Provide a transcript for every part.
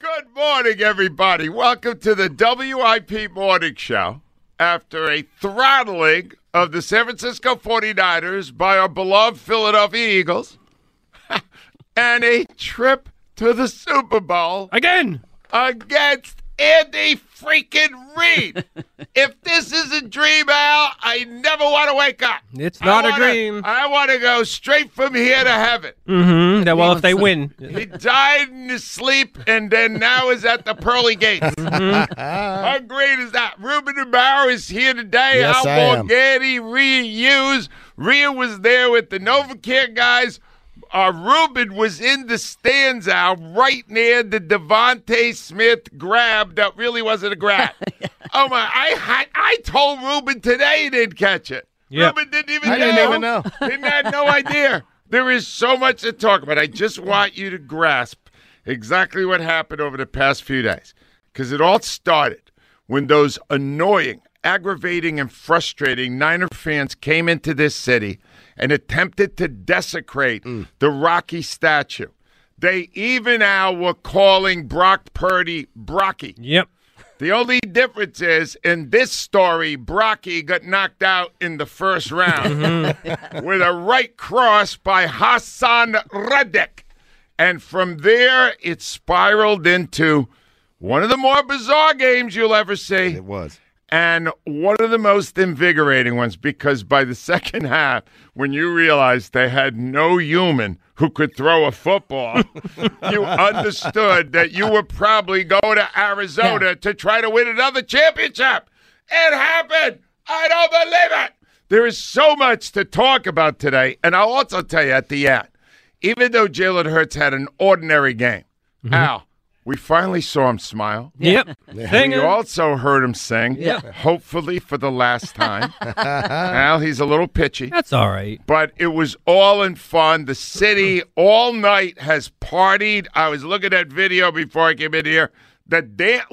Good morning, everybody. Welcome to the WIP Morning Show. After a throttling of the San Francisco 49ers by our beloved Philadelphia Eagles and a trip to the Super Bowl. Again. Against Andy freaking Reid. If this is a dream, Al, I never want to wake up. It's not a dream. I want to go straight from here to heaven. Mm-hmm. Well, if they win. He died in his sleep and then now is at the pearly gates. Mm-hmm. How great is that? Ruben Amaro is here today. Yes, Al Morgani, Rhea Hughes. Rhea was there with the Novacare guys. Ruben was in the stands out right near the Devontae Smith grab that really wasn't a grab. Oh, my. I told Ruben today he didn't catch it. Yep. Ruben didn't even know. I didn't even know. Didn't have no idea. There is so much to talk about. I just want you to grasp exactly what happened over the past few days because it all started when those annoying, aggravating, and frustrating Niner fans came into this city and attempted to desecrate the Rocky statue. They even now were calling Brock Purdy Brocky. Yep. The only difference is, in this story, Brocky got knocked out in the first round with a right cross by Haason Reddick. And from there, it spiraled into one of the more bizarre games you'll ever see. It was. And one of the most invigorating ones, because by the second half, when you realized they had no human who could throw a football, you understood that you would probably go to Arizona to try to win another championship. It happened. I don't believe it. There is so much to talk about today. And I'll also tell you at the end, even though Jalen Hurts had an ordinary game, Al, we finally saw him smile. Yep. And we also heard him sing, hopefully for the last time. Al, he's a little pitchy. That's all right. But it was all in fun. The city all night has partied. I was looking at video before I came in here.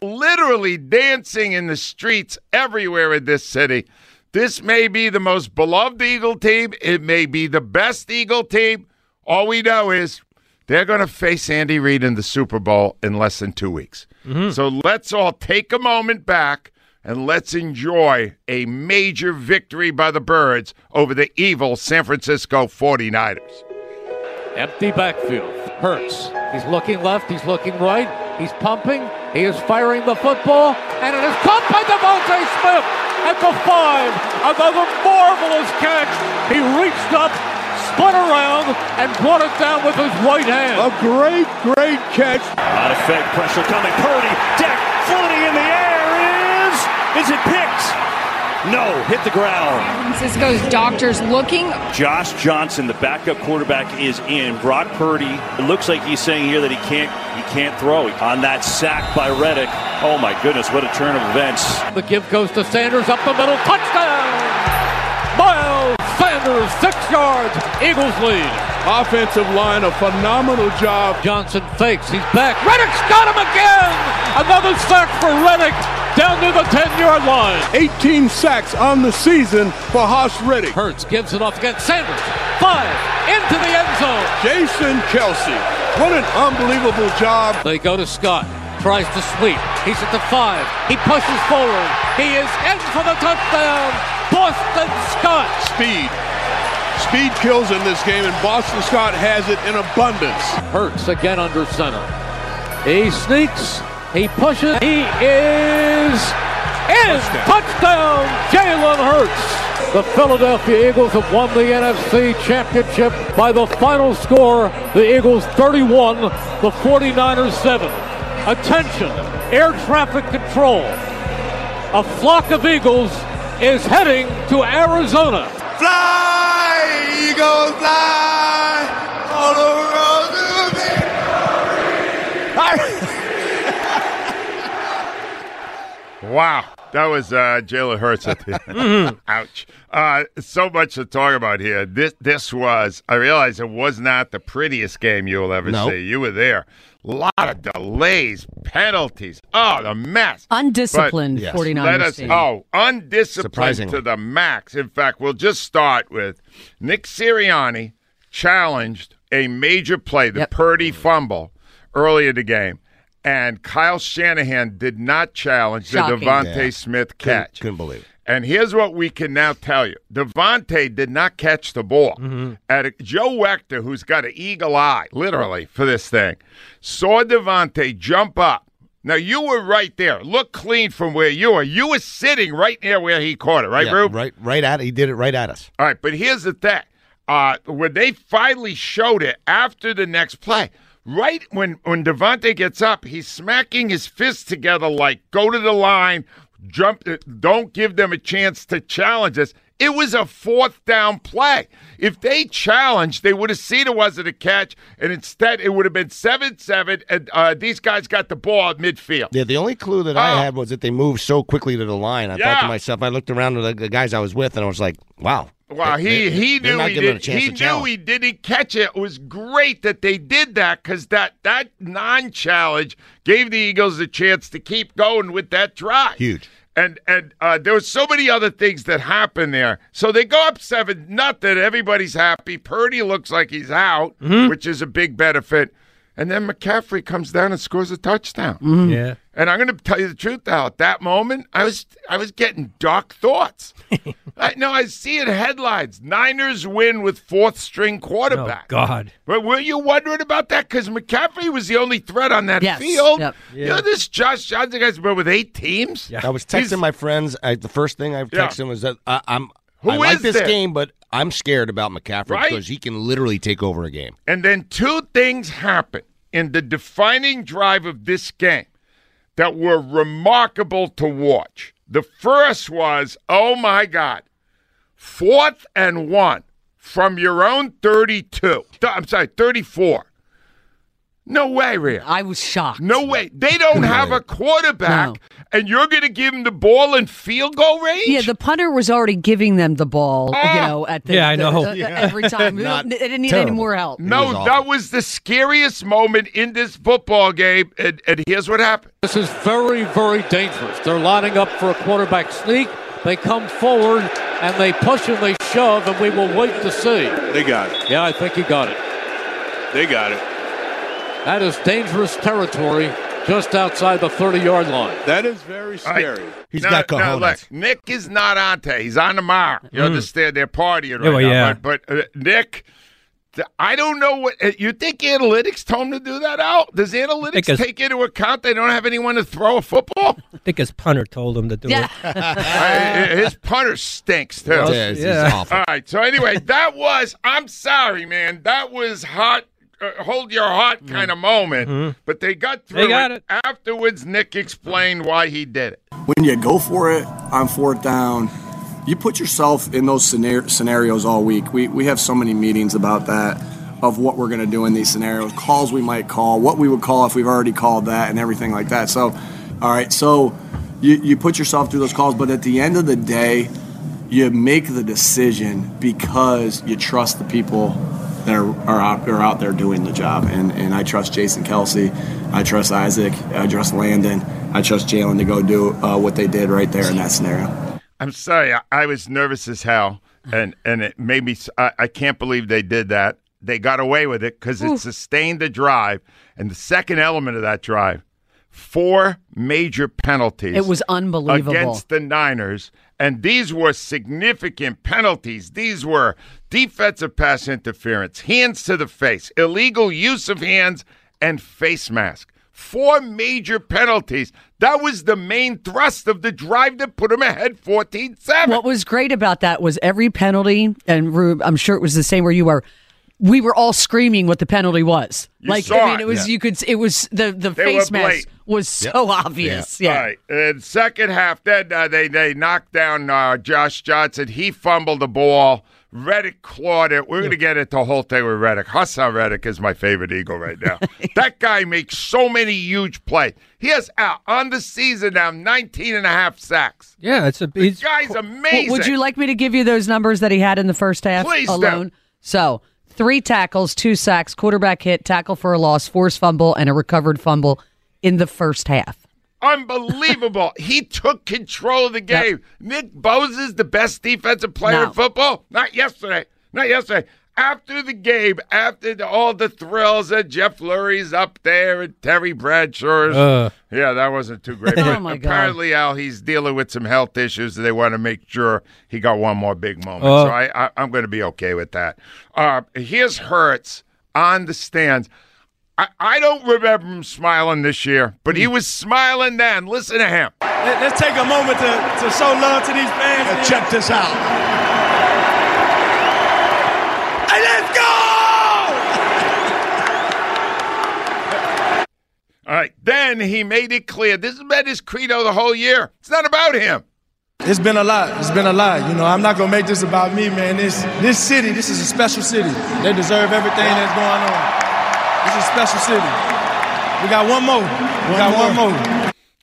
Literally dancing in the streets everywhere in this city. This may be the most beloved Eagle team. It may be the best Eagle team. All we know is they're going to face Andy Reid in the Super Bowl in less than 2 weeks. Mm-hmm. So let's all take a moment back and let's enjoy a major victory by the Birds over the evil San Francisco 49ers. Empty backfield. Hurts. He's looking left. He's looking right. He's pumping. He is firing the football. And it is caught by Devontae Smith at the 5. Another marvelous catch. He reached up, spun around, and brought it down with his right hand. A great, great catch. A lot of fake pressure coming. Purdy, deck, floating in the air is it picked? No, hit the ground. Francisco's doctors looking. Josh Johnson, the backup quarterback, is in. Brock Purdy, it looks like he's saying here that he can't throw. On that sack by Reddick, oh my goodness, what a turn of events. The give goes to Sanders up the middle, touchdown! Miles Sanders, 6 yards, Eagles lead. Offensive line, a phenomenal job. Johnson fakes, he's back. Reddick's got him again! Another sack for Reddick, down to the 10-yard line. 18 sacks on the season for Haason Reddick. Hurts gives it off against Sanders. 5, into the end zone. Jason Kelsey, what an unbelievable job. They go to Scott. Tries to sweep. He's at the 5. He pushes forward. He is in for the touchdown. Boston Scott. Speed. Speed kills in this game, and Boston Scott has it in abundance. Hurts again under center. He sneaks. He pushes. He is in. Touchdown, Jalen Hurts. The Philadelphia Eagles have won the NFC Championship by the final score. The Eagles 31, the 49ers 7. Attention, air traffic control. A flock of eagles is heading to Arizona. Fly, Eagles, fly, all around the victory. Wow, that was Jalen Hurts at the end. Ouch. So much to talk about here. This was, I realize it was not the prettiest game you'll ever see. You were there. A lot of delays, penalties. Oh, the mess. Undisciplined 49ers team. Oh, undisciplined to the max. In fact, we'll just start with Nick Sirianni challenged a major play, the Purdy fumble, early in the game. And Kyle Shanahan did not challenge the Devontae Smith catch. Couldn't believe it. And here's what we can now tell you. Devontae did not catch the ball. Joe Wechter, who's got an eagle eye, literally, for this thing, saw Devontae jump up. Now, you were right there. Look clean from where you are. You were sitting right near where he caught it, right, Rube? Right at it. He did it right at us. All right, but here's the thing. When they finally showed it after the next play, right when Devontae gets up, he's smacking his fists together like, go to the line, jump, don't give them a chance to challenge us. It was a fourth down play. If they challenged, they would have seen it wasn't a catch, and instead it would have been 7-7, and these guys got the ball at midfield. Yeah, the only clue that I had was that they moved so quickly to the line. I thought to myself, I looked around at the guys I was with, and I was like, wow. Wow, he knew he didn't catch it. It was great that they did that because that non-challenge gave the Eagles a chance to keep going with that drive. Huge. And there were so many other things that happened there. So they go up 7-0. Everybody's happy. Purdy looks like he's out, which is a big benefit. And then McCaffrey comes down and scores a touchdown. Yeah. And I'm going to tell you the truth now. At that moment, I was getting dark thoughts. I see it headlines. Niners win with fourth-string quarterback. Oh, God. But were you wondering about that? Because McCaffrey was the only threat on that field. Yep. Yeah. You know this Josh Johnson guy's been with 8 teams? Yeah. I was texting my friends. The first thing I texted him was that I like this game, but I'm scared about McCaffrey because he can literally take over a game. And then 2 things happened in the defining drive of this game that were remarkable to watch. The first was, oh, my God, 4th and 1 from your own 32. I'm sorry, 34. No way, Rhea. I was shocked. No way. They don't have a quarterback, and you're going to give them the ball in field goal range? Yeah, the punter was already giving them the ball at the every time. They didn't need any more help. No, that was the scariest moment in this football game, and here's what happened. This is very, very dangerous. They're lining up for a quarterback sneak. They come forward, and they push and they shove, and we will wait to see. They got it. Yeah, I think he got it. They got it. That is dangerous territory just outside the 30-yard line. That is very scary. He's got cojones. Now look, Nick is not on today. He's on tomorrow. You understand? They're partying right now. Yeah. But Nick, I don't know what – you think analytics told him to do that out? Does analytics take into account they don't have anyone to throw a football? I think his punter told him to do it. His punter stinks, too. He's awful. All right, so anyway, that was – I'm sorry, man. That was hot. Hold your heart kind of moment, but they got through it. Afterwards, Nick explained why he did it. When you go for it on fourth down, you put yourself in those scenarios all week. We have so many meetings about that, of what we're going to do in these scenarios, calls we might call, what we would call if we've already called that and everything like that. So, all right, so you put yourself through those calls, but at the end of the day, you make the decision because you trust the people that are out there doing the job. And I trust Jason Kelsey. I trust Isaac. I trust Landon. I trust Jalen to go do what they did right there in that scenario. I'm sorry. I was nervous as hell. And it made me – I can't believe they did that. They got away with it because it sustained the drive. And the second element of that drive, 4 major penalties. It was unbelievable. Against the Niners. And these were significant penalties. These were defensive pass interference, hands to the face, illegal use of hands, and face mask. 4 major penalties. That was the main thrust of the drive that put him ahead 14-7. What was great about that was every penalty, and Rube, I'm sure it was the same where you were, we were all screaming what the penalty was. You could. It was the face mask was so obvious. Yeah. All right. And second half, then they knocked down Josh Johnson. He fumbled the ball. Reddick clawed it. We're going to get into the whole thing with Reddick. Haason Reddick is my favorite Eagle right now. That guy makes so many huge plays. He has, on the season now, 19.5 sacks. Yeah, the guy's amazing. Would you like me to give you those numbers that he had in the first half alone? Please do. So, 3 tackles, 2 sacks, quarterback hit, tackle for a loss, forced fumble, and a recovered fumble in the first half. Unbelievable. He took control of the game. Yep. Nick Bosa is the best defensive player in football? Not yesterday. After the game, after all the thrills, and Jeff Luhrie's up there and Terry Bradshaw's. Yeah, that wasn't too great. Oh my God. Apparently, Al, he's dealing with some health issues, and they want to make sure he got one more big moment. So I'm going to be okay with that. Here's Hurts on the stands. I don't remember him smiling this year, but he was smiling then. Listen to him. Let's take a moment to show love to these fans. Now check this out. Hey, let's go! All right, then he made it clear. This has been his credo the whole year. It's not about him. It's been a lot. It's been a lot. You know, I'm not going to make this about me, man. This city, this is a special city. They deserve everything that's going on. This is a special city. We got one more. We got one more.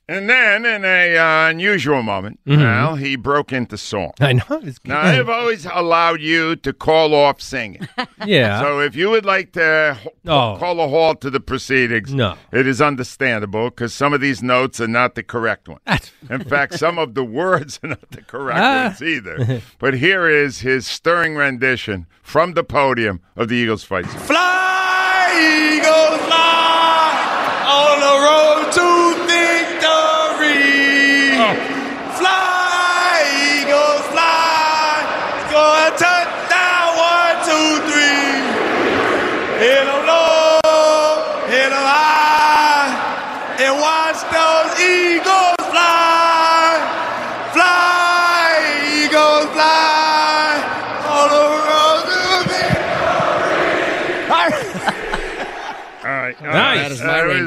And then, in an unusual moment, well, he broke into song. I know. Now, I've always allowed you to call off singing. Yeah. So if you would like to call a halt to the proceedings, it is understandable because some of these notes are not the correct ones. In fact, some of the words are not the correct ones either. But here is his stirring rendition from the podium of the Eagles fight. Fly! Eagles fly on the road to victory. Fly, Eagles fly. Score a touchdown, 1, 2, 3. Hit them low, hit them high, and watch those Eagles fly. Fly, Eagles fly on the road to victory. All right. Nice.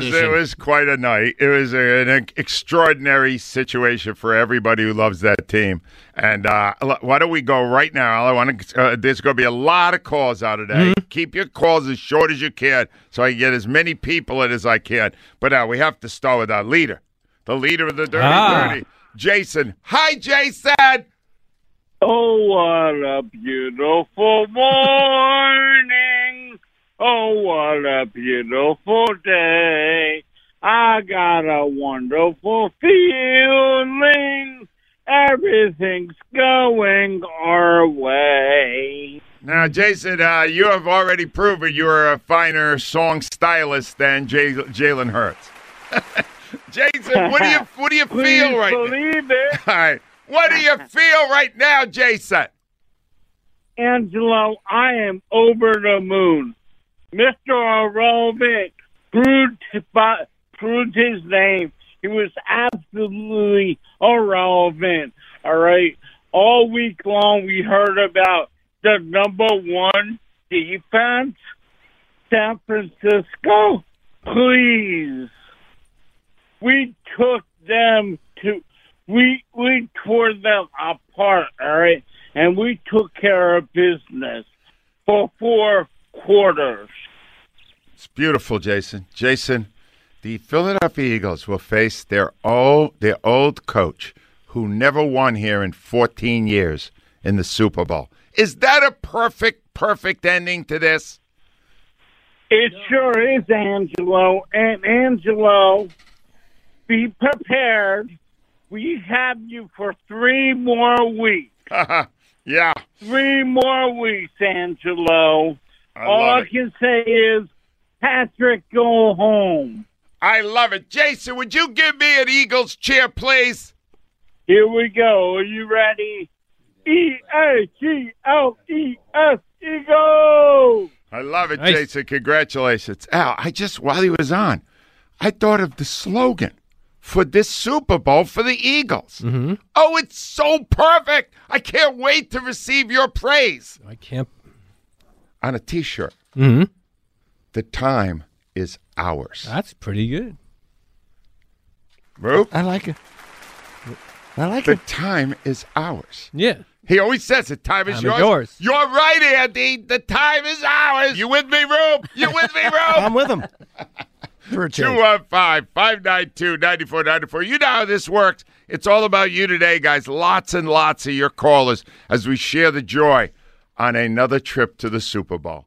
It was quite a night. It was an extraordinary situation for everybody who loves that team. And why don't we go right now? I want to. There's going to be a lot of calls out today. Mm-hmm. Keep your calls as short as you can, so I can get as many people in as I can. But we have to start with our leader, the leader of the Dirty 30, Jason. Hi, Jason. Oh, what a beautiful morning. Oh, what a beautiful day. I got a wonderful feeling. Everything's going our way. Now, Jason, you have already proven you're a finer song stylist than Jalen Hurts. Jason, what do you feel right now? Believe it. All right. What do you feel right now, Jason? Angelo, I am over the moon. Mr. Aerobic proved his name. He was absolutely irrelevant. All right. All week long, we heard about the number 1 defense, San Francisco. Please, we took them to. We tore them apart. All right, and we took care of business for 4 quarters. It's beautiful, Jason. Jason, the Philadelphia Eagles will face their old coach who never won here in 14 years in the Super Bowl. Is that a perfect ending to this? It sure is, Angelo. And Angelo, be prepared. We have you for 3 more weeks. Yeah. 3 more weeks, Angelo. All I can say is, Patrick, go home. I love it. Jason, would you give me an Eagles cheer, please? Here we go. Are you ready? E-A-G-L-E-S, Eagles! I love it, nice. Jason. Congratulations. Al, while he was on, I thought of the slogan for this Super Bowl for the Eagles. Mm-hmm. Oh, it's so perfect. I can't wait to receive your praise. I can't. On a T-shirt. Mm-hmm. The time is ours. That's pretty good. Rube? I like it. I like it. The time is ours. Yeah. He always says the time is yours. You're right, Andy. The time is ours. You with me, Rube? I'm with him. 215-592-9494. You know how this works. It's all about you today, guys. Lots and lots of your callers as we share the joy on another trip to the Super Bowl.